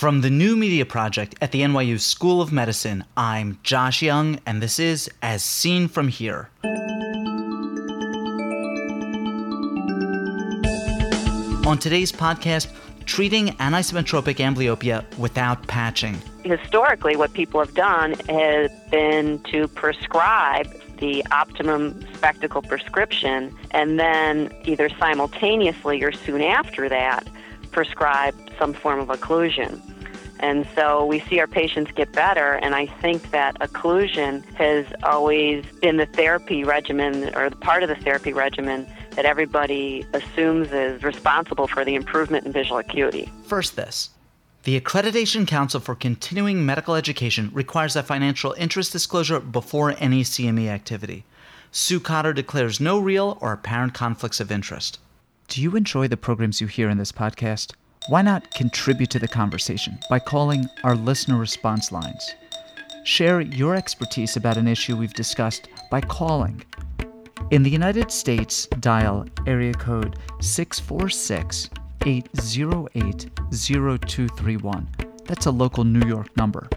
From the New Media Project at the NYU School of Medicine, I'm Josh Young, and this is As Seen From Here. On today's podcast, treating anisometropic amblyopia without patching. Historically, what people have done has been to prescribe the optimum spectacle prescription, and then either simultaneously or soon after that, prescribe some form of occlusion. And so we see our patients get better, and I think that occlusion has always been the therapy regimen, or the part of the therapy regimen that everybody assumes is responsible for the improvement in visual acuity. First, this. The Accreditation Council for Continuing Medical Education requires a financial interest disclosure before any CME activity. Sue Cotter declares no real or apparent conflicts of interest. Do you enjoy the programs you hear in this podcast? Why not contribute to the conversation by calling our listener response lines? Share your expertise about an issue we've discussed by calling. In the United States, dial area code 646-808-0231. That's a local New York number.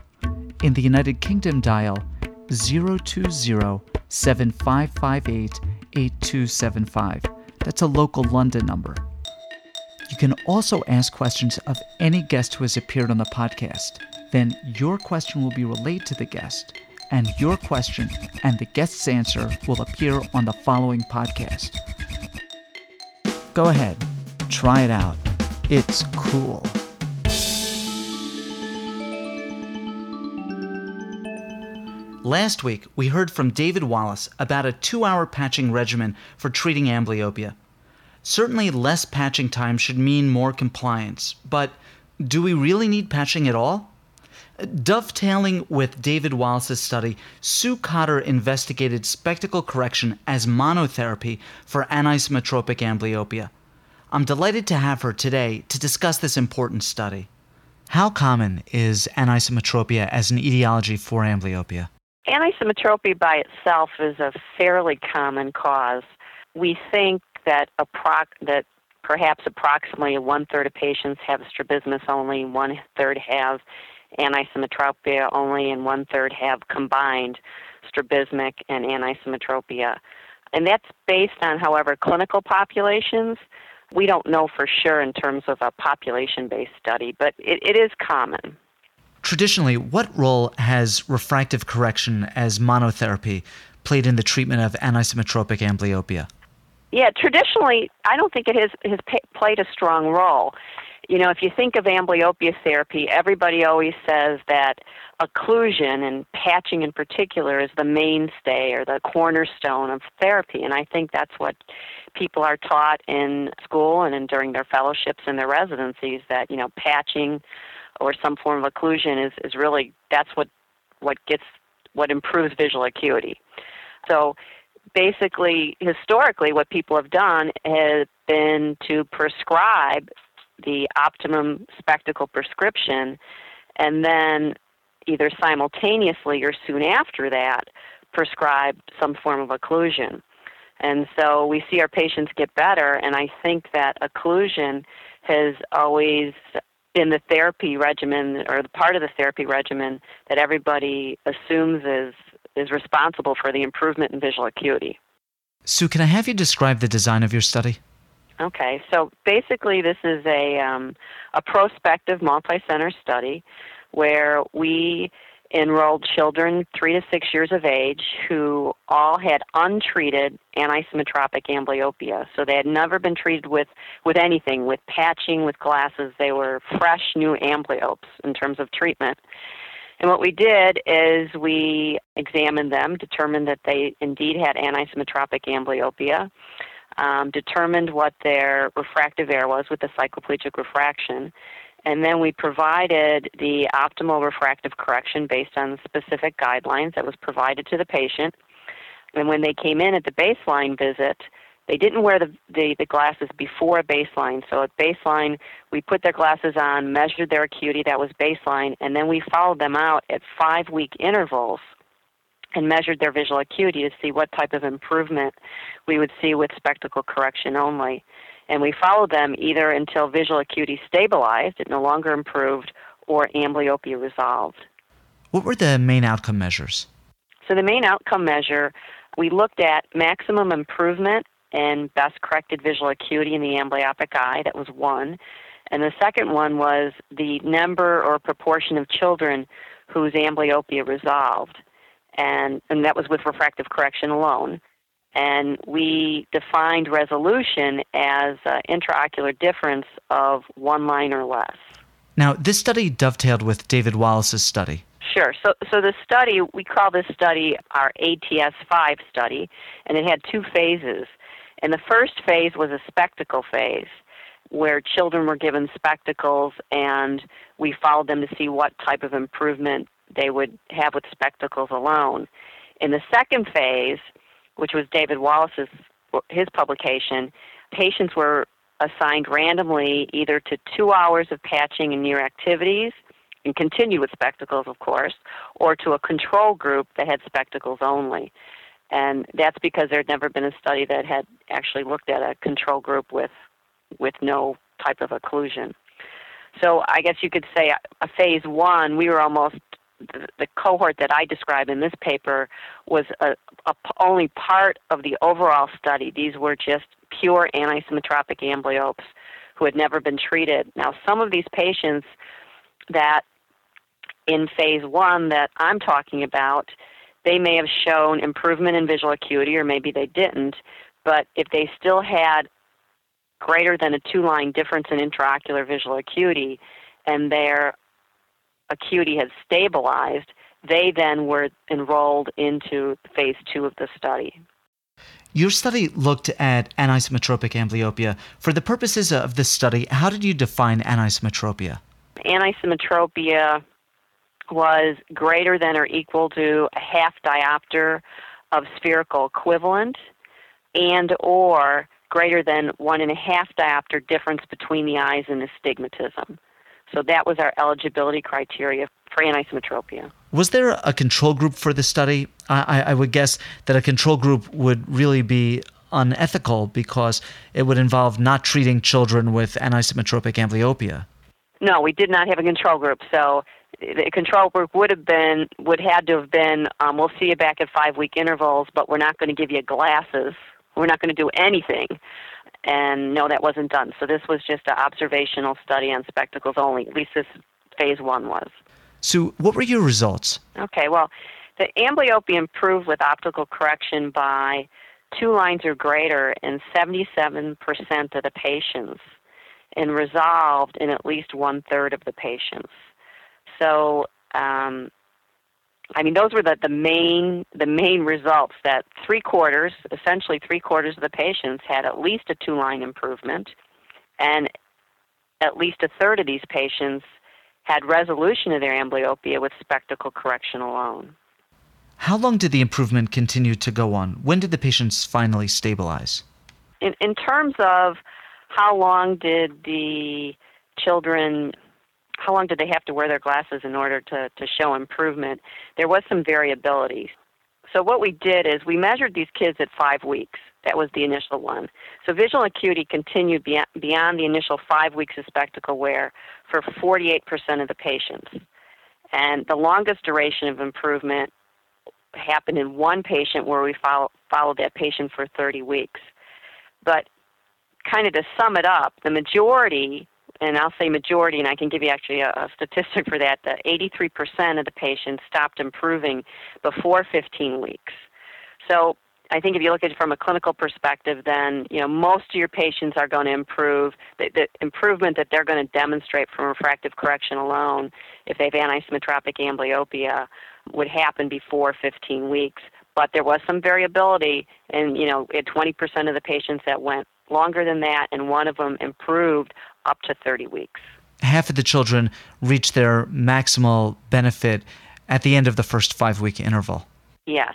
In the United Kingdom, dial 020-7558-8275. That's a local London number. You can also ask questions of any guest who has appeared on the podcast. Then your question will be relayed to the guest, and your question and the guest's answer will appear on the following podcast. Go ahead, try it out. It's cool. Last week, we heard from David Wallace about a 2-hour patching regimen for treating amblyopia. Certainly less patching time should mean more compliance, but do we really need patching at all? Dovetailing with David Wallace's study, Sue Cotter investigated spectacle correction as monotherapy for anisometropic amblyopia. I'm delighted to have her today to discuss this important study. How common is anisometropia as an etiology for amblyopia? Anisometropy by itself is a fairly common cause. We think that perhaps approximately one-third of patients have strabismus only, one-third have anisometropia only, and one-third have combined strabismic and anisometropia. And that's based on, however, clinical populations. We don't know for sure in terms of a population-based study, but it is common. Traditionally, what role has refractive correction as monotherapy played in the treatment of anisometropic amblyopia? Yeah, traditionally, I don't think it has played a strong role. You know, if you think of amblyopia therapy, everybody always says that occlusion and patching in particular is the mainstay or the cornerstone of therapy, and I think that's what people are taught in school and during their fellowships and their residencies, that, you know, patching or some form of occlusion is really, that's what improves visual acuity. So basically, historically, what people have done has been to prescribe the optimum spectacle prescription, and then either simultaneously or soon after that, prescribe some form of occlusion. And so we see our patients get better, and I think that occlusion has always been the therapy regimen, or the part of the therapy regimen that everybody assumes is responsible for the improvement in visual acuity. Sue, can I have you describe the design of your study? Okay, so basically this is a prospective multi-center study where we enrolled children 3 to 6 years of age who all had untreated anisometropic amblyopia. So they had never been treated with anything, with patching, with glasses. They were fresh new amblyopes in terms of treatment. And what we did is we examined them, determined that they indeed had anisometropic amblyopia, determined what their refractive error was with the cycloplegic refraction, and then we provided the optimal refractive correction based on specific guidelines that was provided to the patient. And when they came in at the baseline visit, they didn't wear the glasses before baseline. So at baseline, we put their glasses on, measured their acuity, that was baseline, and then we followed them out at 5-week intervals and measured their visual acuity to see what type of improvement we would see with spectacle correction only. And we followed them either until visual acuity stabilized, it no longer improved, or amblyopia resolved. What were the main outcome measures? So the main outcome measure, we looked at maximum improvement and best corrected visual acuity in the amblyopic eye. That was one. And the second one was the number or proportion of children whose amblyopia resolved. And that was with refractive correction alone. And we defined resolution as interocular difference of one line or less. Now, this study dovetailed with David Wallace's study. Sure. So the study, we call this study our ATS-5 study, and it had two phases. And the first phase was a spectacle phase, where children were given spectacles, and we followed them to see what type of improvement they would have with spectacles alone. In the second phase, which was David Wallace's publication, patients were assigned randomly either to 2 hours of patching and near activities, and continued with spectacles, of course, or to a control group that had spectacles only. And that's because there had never been a study that had actually looked at a control group with no type of occlusion. So I guess you could say a phase one, we were almost, the cohort that I describe in this paper was only part of the overall study. These were just pure anisometropic amblyopes who had never been treated. Now, some of these patients that in phase one that I'm talking about, they may have shown improvement in visual acuity, or maybe they didn't, but if they still had greater than a 2-line difference in intraocular visual acuity and their acuity had stabilized, they then were enrolled into phase two of the study. Your study looked at anisometropic amblyopia. For the purposes of this study, how did you define anisometropia? Anisometropia was greater than or equal to a half diopter of spherical equivalent and or greater than 1.5 diopter difference between the eyes and astigmatism. So that was our eligibility criteria for anisometropia. Was there a control group for this study? I would guess that a control group would really be unethical because it would involve not treating children with anisometropic amblyopia. No, we did not have a control group. So the control group would have had to have been, we'll see you back at 5-week intervals, but we're not going to give you glasses. We're not going to do anything. And no, that wasn't done. So this was just an observational study on spectacles only, at least this phase one was. So what were your results? Okay, well, the amblyopia improved with optical correction by 2 lines or greater in 77% of the patients, and resolved in at least 1/3 of the patients. So, those were the main results, that essentially three quarters of the patients had at least a 2-line improvement, and at least 1/3 of these patients had resolution of their amblyopia with spectacle correction alone. How long did the improvement continue to go on? When did the patients finally stabilize? In terms of how long did they have to wear their glasses in order to show improvement? There was some variability. So what we did is we measured these kids at 5 weeks. That was the initial one. So visual acuity continued beyond the initial 5 weeks of spectacle wear for 48% of the patients. And the longest duration of improvement happened in one patient where we followed that patient for 30 weeks. But kind of to sum it up, the majority, and I'll say majority, and I can give you actually a statistic for that, that 83% of the patients stopped improving before 15 weeks. So I think if you look at it from a clinical perspective, then most of your patients are going to improve. The improvement that they're going to demonstrate from refractive correction alone, if they've anisometropic amblyopia, would happen before 15 weeks. But there was some variability, and at 20% of the patients that went longer than that, and one of them improved up to 30 weeks. Half of the children reached their maximal benefit at the end of the first 5-week interval. Yes.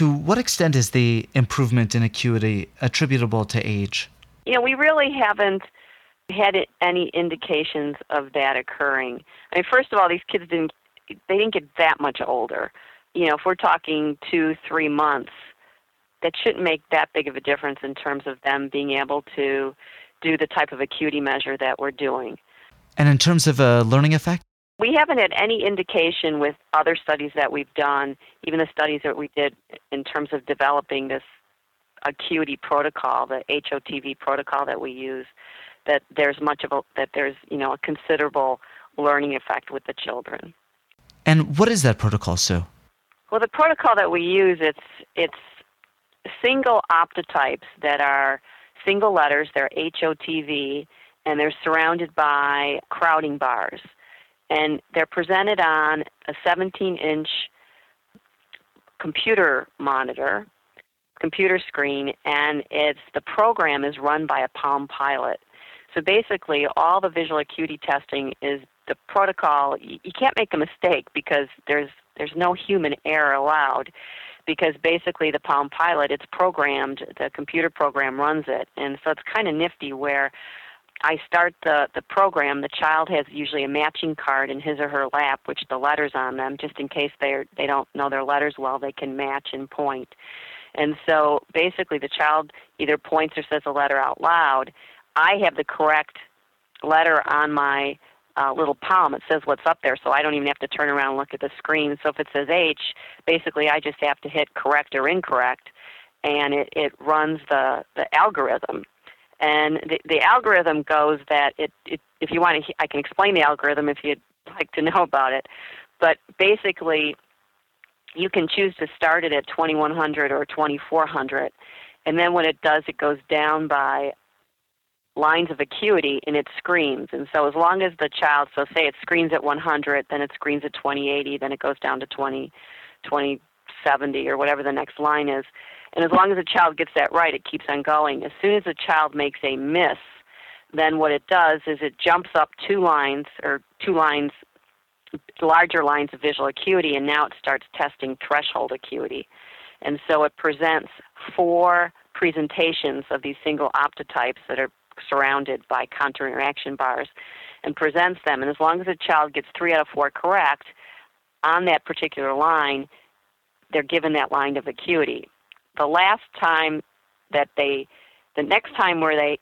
To what extent is the improvement in acuity attributable to age? We really haven't had any indications of that occurring. I mean, first of all, these kids didn't get that much older. If we're talking 2-3 months, that shouldn't make that big of a difference in terms of them being able to do the type of acuity measure that we're doing. And in terms of a learning effect? We haven't had any indication with other studies that we've done, even the studies that we did in terms of developing this acuity protocol, the HOTV protocol that we use, that there's much of a, that there's, you know, a considerable learning effect with the children. And what is that protocol, Sue? Well, the protocol that we use, it's single optotypes that are single letters, they're HOTV, and they're surrounded by crowding bars. And they're presented on a 17-inch computer monitor, computer screen, and it's the program is run by a Palm Pilot. So basically, all the visual acuity testing is the protocol. You can't make a mistake because there's no human error allowed, because basically the Palm Pilot, it's programmed, the computer program runs it. And so it's kind of nifty where I start the program, the child has usually a matching card in his or her lap, which the letters on them, just in case they don't know their letters well, they can match and point. And so basically the child either points or says a letter out loud. I have the correct letter on my little palm. It says what's up there, so I don't even have to turn around and look at the screen. So if it says H, basically I just have to hit correct or incorrect, and it runs the algorithm. And the algorithm goes that it if you want to, I can explain the algorithm if you'd like to know about it. But basically, you can choose to start it at 2100 or 2400. And then what it does, it goes down by lines of acuity and it screens. And so as long as the child, so say it screens at 100, then it screens at 2080, then it goes down to 2070 or whatever the next line is. And as long as the child gets that right, it keeps on going. As soon as the child makes a miss, then what it does is it jumps up two lines, larger lines of visual acuity, and now it starts testing threshold acuity. And so it presents four presentations of these single optotypes that are surrounded by counteraction bars and presents them. And as long as the child gets 3 out of 4 correct on that particular line, they're given that line of acuity. The next time where they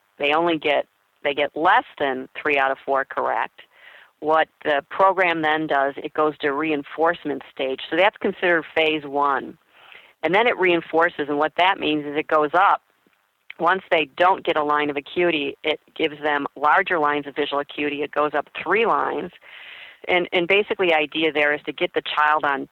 get less than 3 out of 4 correct, what the program then does, it goes to reinforcement stage. So that's considered phase 1. And then it reinforces, and what that means is it goes up. Once they don't get a line of acuity, it gives them larger lines of visual acuity. It goes up 3 lines. And basically the idea there is to get the child on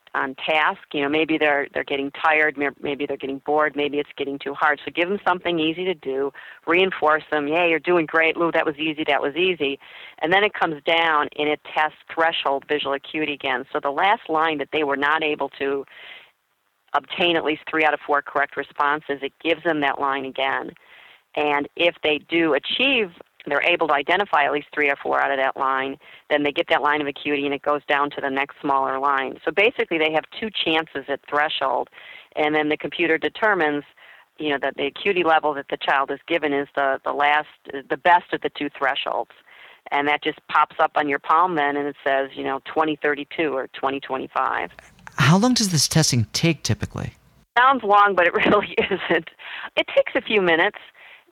task. You know, maybe they're getting tired, maybe they're getting bored, maybe it's getting too hard. So give them something easy to do, reinforce them, yay, you're doing great, Lou, that was easy. And then it comes down and it tests threshold visual acuity again. So the last line that they were not able to obtain at least 3 out of 4 correct responses, it gives them that line again. And if they do achieve, they're able to identify at least 3 or 4 out of that line, then they get that line of acuity and it goes down to the next smaller line. So basically they have 2 chances at threshold, and then the computer determines, you know, that the acuity level that the child is given is the best of the 2 thresholds. And that just pops up on your palm then and it says, you know, 2032 or 2025. How long does this testing take typically? Sounds long, but it really isn't. It takes a few minutes.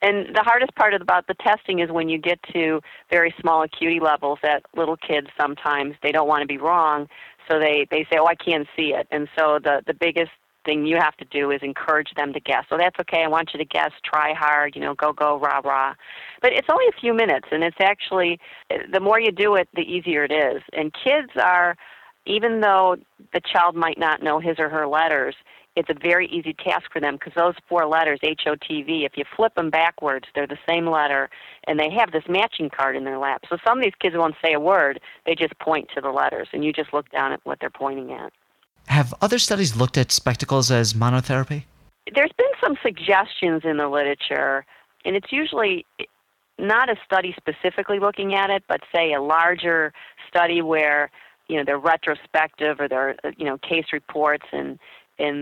And the hardest part about the testing is when you get to very small acuity levels that little kids sometimes, they don't want to be wrong, so they say, oh, I can't see it. And so the biggest thing you have to do is encourage them to guess. So that's okay, I want you to guess, try hard, you know, go, rah, rah. But it's only a few minutes, and it's actually, the more you do it, the easier it is. And kids are, even though the child might not know his or her letters, it's a very easy task for them because those 4 letters, HOTV, if you flip them backwards, they're the same letter, and they have this matching card in their lap. So some of these kids won't say a word. They just point to the letters, and you just look down at what they're pointing at. Have other studies looked at spectacles as monotherapy? There's been some suggestions in the literature, and it's usually not a study specifically looking at it, but, say, a larger study where, you know, they're retrospective or they're, you know, case reports and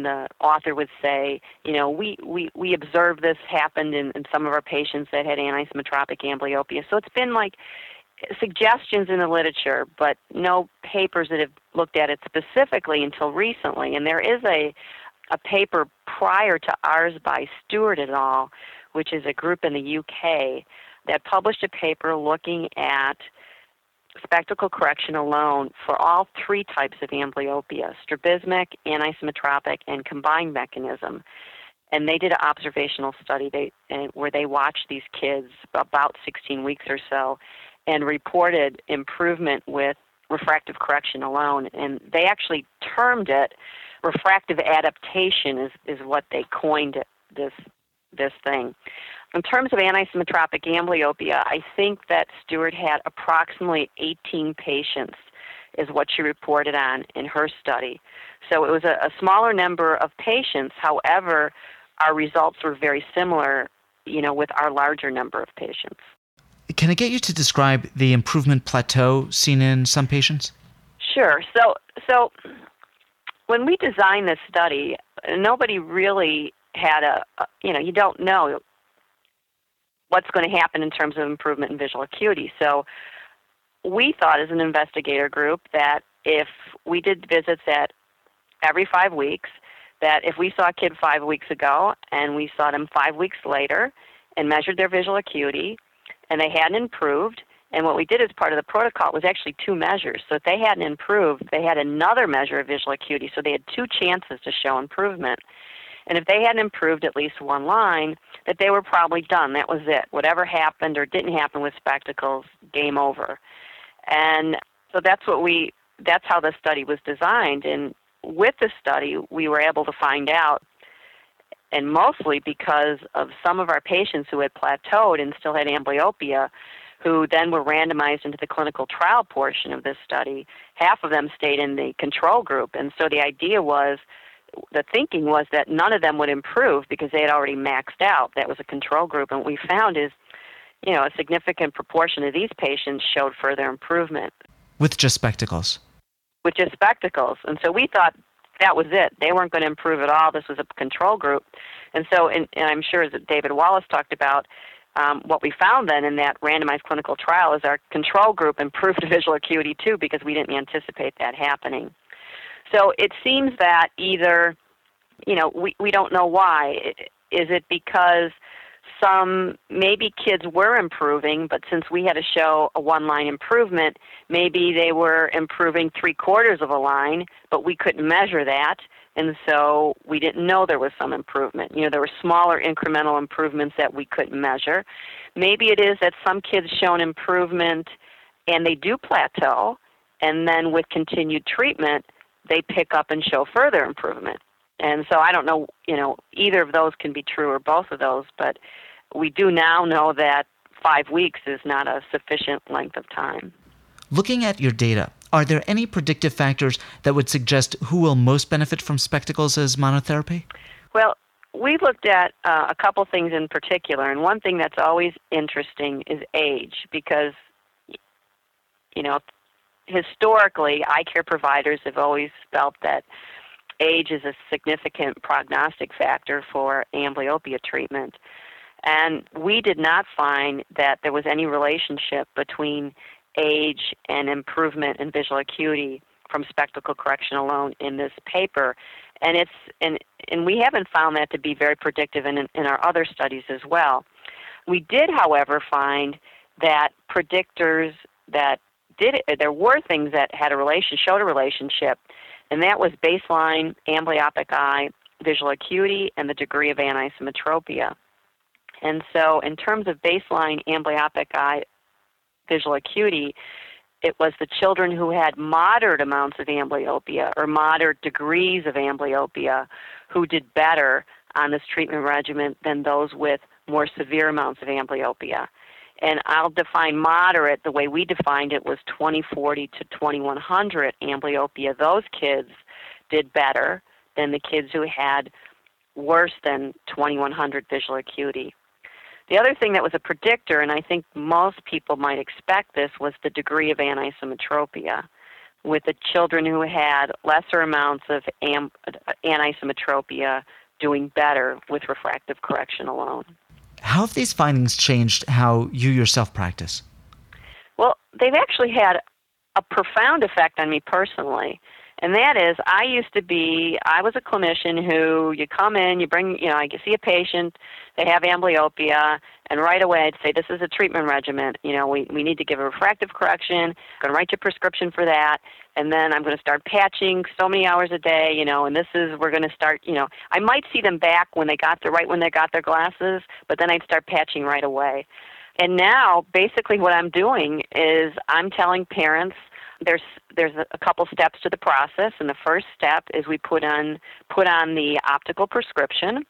the author would say, you know, we observed this happened in some of our patients that had anisometropic amblyopia. So it's been like suggestions in the literature, but no papers that have looked at it specifically until recently. And there is a paper prior to ours by Stewart et al., which is a group in the UK, that published a paper looking at spectacle correction alone for all three types of amblyopia, strabismic, anisometropic, and combined mechanism. And they did an observational study where they watched these kids about 16 weeks or so and reported improvement with refractive correction alone. And they actually termed it refractive adaptation is what they coined it, this thing. In terms of anisometropic amblyopia, I think that Stewart had approximately 18 patients is what she reported on in her study. So it was a smaller number of patients. However, our results were very similar, with our larger number of patients. Can I get you to describe the improvement plateau seen in some patients? Sure. So when we designed this study, nobody really had you don't know what's going to happen in terms of improvement in visual acuity. So we thought as an investigator group that if we did visits at every 5 weeks, that if we saw a kid 5 weeks ago and we saw them 5 weeks later and measured their visual acuity and they hadn't improved, and what we did as part of the protocol was actually two measures. So if they hadn't improved, they had another measure of visual acuity, so they had two chances to show improvement. And if they hadn't improved at least one line, that they were probably done. That was it. Whatever happened or didn't happen with spectacles, game over. And so that's how the study was designed. And with the study, we were able to find out, and mostly because of some of our patients who had plateaued and still had amblyopia, who then were randomized into the clinical trial portion of this study, half of them stayed in the control group. And so the thinking was that none of them would improve because they had already maxed out. That was a control group. And what we found is, a significant proportion of these patients showed further improvement. With just spectacles? With just spectacles. And so we thought that was it. They weren't going to improve at all. This was a control group. And so, and I'm sure as David Wallace talked about, what we found then in that randomized clinical trial is our control group improved visual acuity too because we didn't anticipate that happening. So it seems that either, we don't know why. Is it because maybe kids were improving, but since we had to show a one-line improvement, maybe they were improving three-quarters of a line, but we couldn't measure that, and so we didn't know there was some improvement. There were smaller incremental improvements that we couldn't measure. Maybe it is that some kids show an improvement, and they do plateau, and then with continued treatment, they pick up and show further improvement. And so I don't know, either of those can be true or both of those, but we do now know that 5 weeks is not a sufficient length of time. Looking at your data, are there any predictive factors that would suggest who will most benefit from spectacles as monotherapy? Well, we looked at a couple things in particular, and one thing that's always interesting is age because, historically, eye care providers have always felt that age is a significant prognostic factor for amblyopia treatment. And we did not find that there was any relationship between age and improvement in visual acuity from spectacle correction alone in this paper. And we haven't found that to be very predictive in our other studies as well. We did, however, find that predictors there were things that showed a relationship, and that was baseline amblyopic eye visual acuity and the degree of anisometropia. And so in terms of baseline amblyopic eye visual acuity, it was the children who had moderate amounts of amblyopia or moderate degrees of amblyopia who did better on this treatment regimen than those with more severe amounts of amblyopia. And I'll define moderate, the way we defined it was 20/40 to 2100 amblyopia. Those kids did better than the kids who had worse than 2100 visual acuity. The other thing that was a predictor, and I think most people might expect this, was the degree of anisometropia. With the children who had lesser amounts of anisometropia doing better with refractive correction alone. How have these findings changed how you yourself practice? Well, they've actually had a profound effect on me personally. And that is, I was a clinician who, you come in, you bring, you know, I see a patient, they have amblyopia, and right away I'd say, this is a treatment regimen. You know, we need to give a refractive correction. I'm going to write your prescription for that. And then I'm going to start patching so many hours a day, you know, and we're going to start, you know, I might see them back when they got their glasses, but then I'd start patching right away. And now, basically what I'm doing is I'm telling parents, there's a couple steps to the process, and the first step is we put on the optical prescription,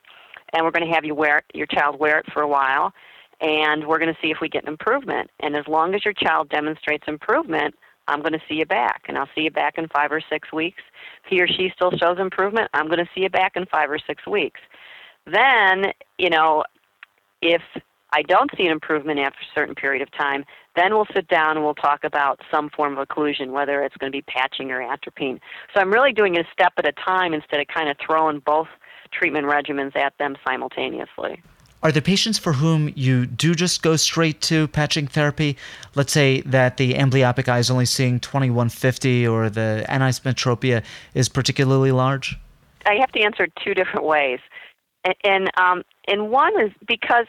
and we're going to have you wear it for a while, and we're going to see if we get an improvement. And as long as your child demonstrates improvement, I'm going to see you back, and I'll see you back in 5 or 6 weeks. If he or she still shows improvement, I'm going to see you back in 5 or 6 weeks. Then, you know, if I don't see an improvement after a certain period of time, then we'll sit down and we'll talk about some form of occlusion, whether it's going to be patching or atropine. So I'm really doing it a step at a time instead of kind of throwing both treatment regimens at them simultaneously. Are there patients for whom you do just go straight to patching therapy? Let's say that the amblyopic eye is only seeing 2150 or the anisometropia is particularly large? I have to answer two different ways. And one is because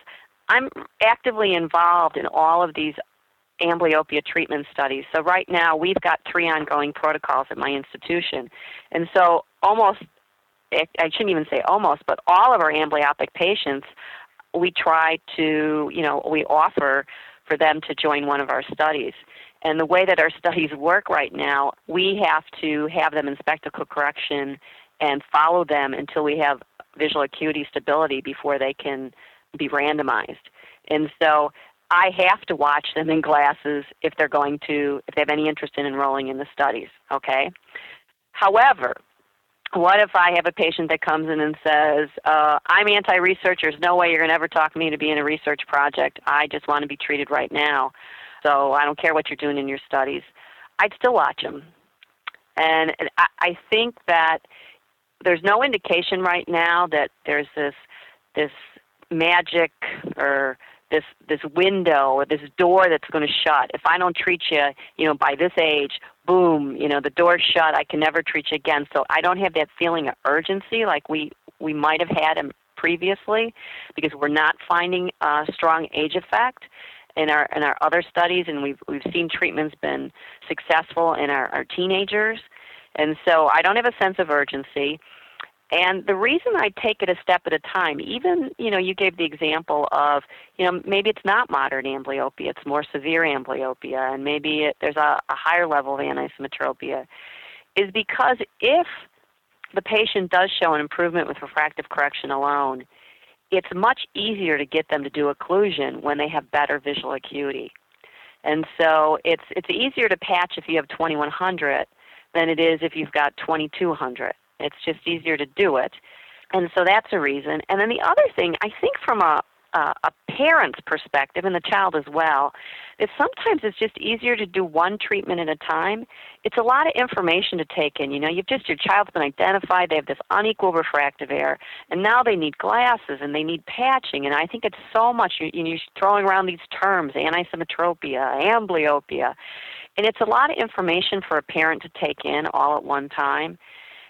I'm actively involved in all of these amblyopia treatment studies. So right now we've got 3 ongoing protocols at my institution. And so I shouldn't even say almost, but all of our amblyopic patients, we offer for them to join one of our studies. And the way that our studies work right now, we have to have them in spectacle correction and follow them until we have visual acuity stability before they can be randomized. And so I have to watch them in glasses if they have any interest in enrolling in the studies, okay? However, what if I have a patient that comes in and says, I'm anti-research, there's no way you're going to ever talk me to be in a research project, I just want to be treated right now, so I don't care what you're doing in your studies. I'd still watch them. And I think that there's no indication right now that there's this magic or this window or this door that's going to shut. If I don't treat you, you know, by this age, boom, you know, the door's shut, I can never treat you again. So I don't have that feeling of urgency like we might have had previously, because we're not finding a strong age effect in our other studies, and we've seen treatments been successful in our teenagers. And so I don't have a sense of urgency. And the reason I take it a step at a time, even, you know, you gave the example of, you know, maybe it's not moderate amblyopia, it's more severe amblyopia, and maybe there's a higher level of anisometropia, is because if the patient does show an improvement with refractive correction alone, it's much easier to get them to do occlusion when they have better visual acuity. And so it's easier to patch if you have 2100 than it is if you've got 2200. It's just easier to do it. And so that's a reason. And then the other thing, I think from a parent's perspective, and the child as well, is sometimes it's just easier to do one treatment at a time. It's a lot of information to take in. You know, your child's been identified, they have this unequal refractive error, and now they need glasses and they need patching. And I think it's so much, you're throwing around these terms, anisometropia, amblyopia. And it's a lot of information for a parent to take in all at one time.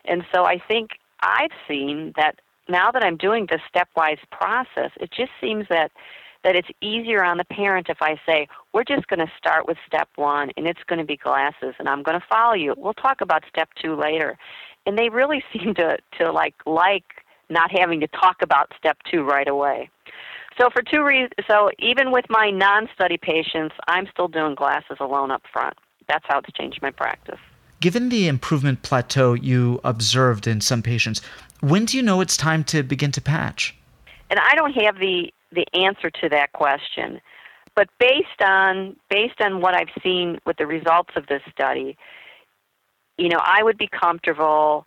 And so I think I've seen that now that I'm doing this stepwise process, it just seems that it's easier on the parent if I say, we're just going to start with step 1, and it's going to be glasses, and I'm going to follow you. We'll talk about step 2 later. And they really seem to like not having to talk about step 2 right away. So for two reasons, so even with my non-study patients, I'm still doing glasses alone up front. That's how it's changed my practice. Given the improvement plateau you observed in some patients, when do you know it's time to begin to patch? And I don't have the answer to that question. But based on what I've seen with the results of this study, you know, I would be comfortable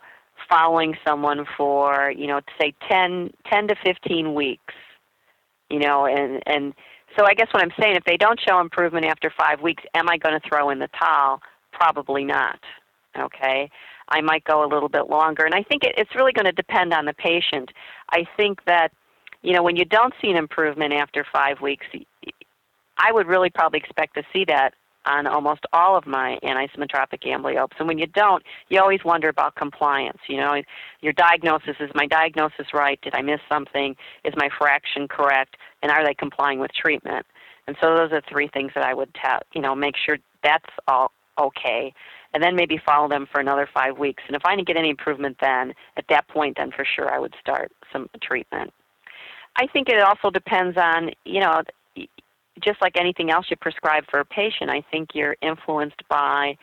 following someone for, you know, say 10 to 15 weeks, you know, and so I guess what I'm saying, if they don't show improvement after 5 weeks, am I going to throw in the towel? Probably not. Okay, I might go a little bit longer, and I think it's really going to depend on the patient. I think that, you know, when you don't see an improvement after 5 weeks, I would really probably expect to see that on almost all of my anisometropic amblyopes. And when you don't, you always wonder about compliance. You know, your diagnosis, is my diagnosis right? Did I miss something? Is my fraction correct? And are they complying with treatment? And so those are three things that I would make sure that's all okay. And then maybe follow them for another 5 weeks. And if I didn't get any improvement then, at that point then for sure I would start some treatment. I think it also depends on, just like anything else you prescribe for a patient, I think you're influenced by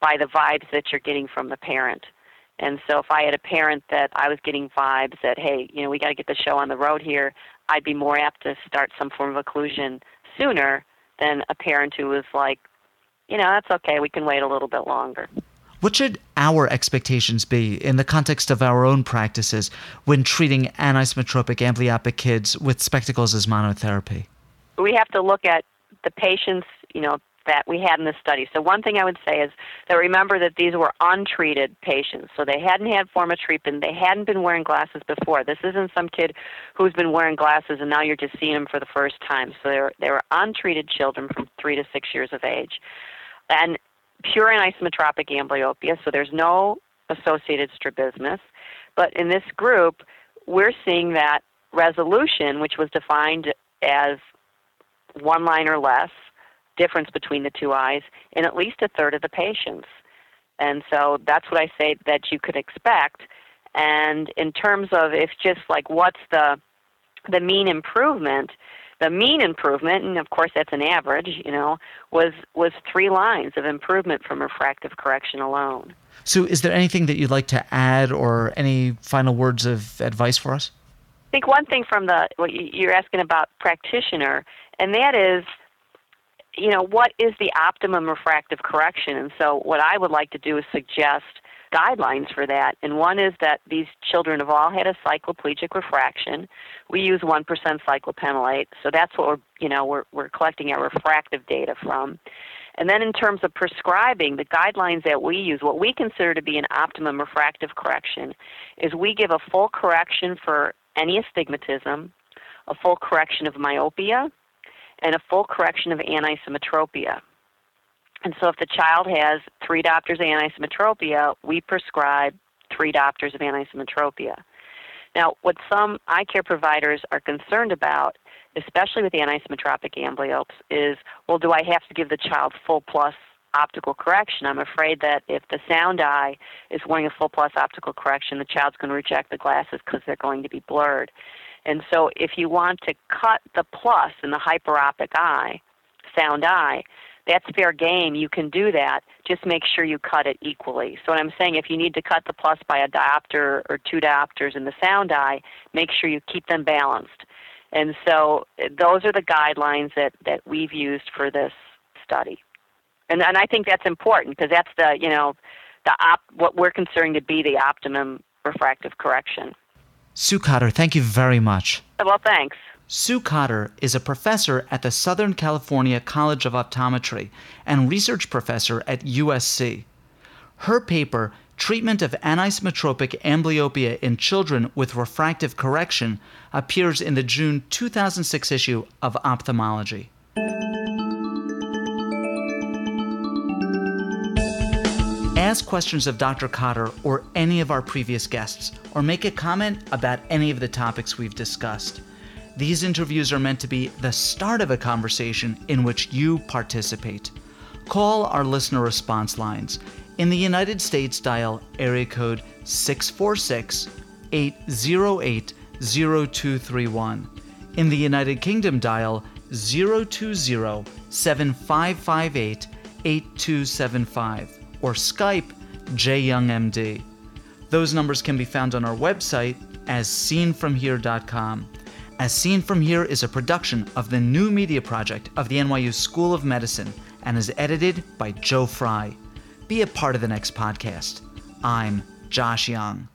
the vibes that you're getting from the parent. And so if I had a parent that I was getting vibes that, hey, we got to get the show on the road here, I'd be more apt to start some form of occlusion sooner than a parent who was like, that's okay, we can wait a little bit longer. What should our expectations be in the context of our own practices when treating anisometropic amblyopic kids with spectacles as monotherapy? We have to look at the patients, that we had in the study. So one thing I would say is that remember that these were untreated patients. So they hadn't had formal treatment. They hadn't been wearing glasses before. This isn't some kid who's been wearing glasses and now you're just seeing him for the first time. So they were untreated children from 3 to 6 years of age. And pure anisometropic amblyopia, so there's no associated strabismus. But in this group, we're seeing that resolution, which was defined as one line or less, difference between the two eyes in at least a third of the patients. And so that's what I say that you could expect. And in terms of if just like what's the mean improvement, and of course that's an average, was 3 lines of improvement from refractive correction alone. Sue, is there anything that you'd like to add or any final words of advice for us? I think one thing from what you're asking about practitioner, and that is, what is the optimum refractive correction? And so what I would like to do is suggest guidelines for that. And one is that these children have all had a cycloplegic refraction. We use 1% cyclopentolate. So that's what we're collecting our refractive data from. And then in terms of prescribing, the guidelines that we use, what we consider to be an optimum refractive correction is we give a full correction for any astigmatism, a full correction of myopia, and a full correction of anisometropia. And so if the child has 3 diopters of anisometropia, we prescribe 3 diopters of anisometropia. Now, what some eye care providers are concerned about, especially with the anisometropic amblyopes, is, well, do I have to give the child full plus optical correction? I'm afraid that if the sound eye is wearing a full plus optical correction, the child's going to reject the glasses because they're going to be blurred. And so if you want to cut the plus in the hyperopic eye, sound eye, that's fair game. You can do that. Just make sure you cut it equally. So what I'm saying, if you need to cut the plus by a diopter or 2 diopters in the sound eye, make sure you keep them balanced. And so those are the guidelines that we've used for this study. And I think that's important because that's what we're considering to be the optimum refractive correction. Sue Cotter, thank you very much. Well, thanks. Sue Cotter is a professor at the Southern California College of Optometry and research professor at USC. Her paper, Treatment of Anisometropic Amblyopia in Children with Refractive Correction, appears in the June 2006 issue of Ophthalmology. Ask questions of Dr. Cotter or any of our previous guests, or make a comment about any of the topics we've discussed. These interviews are meant to be the start of a conversation in which you participate. Call our listener response lines. In the United States, dial area code 646-808-0231. In the United Kingdom, dial 020-7558-8275. Or Skype, JYoungMD. Those numbers can be found on our website, asseenfromhere.com. As Seen From Here is a production of the New Media Project of the NYU School of Medicine and is edited by Joe Fry. Be a part of the next podcast. I'm Josh Young.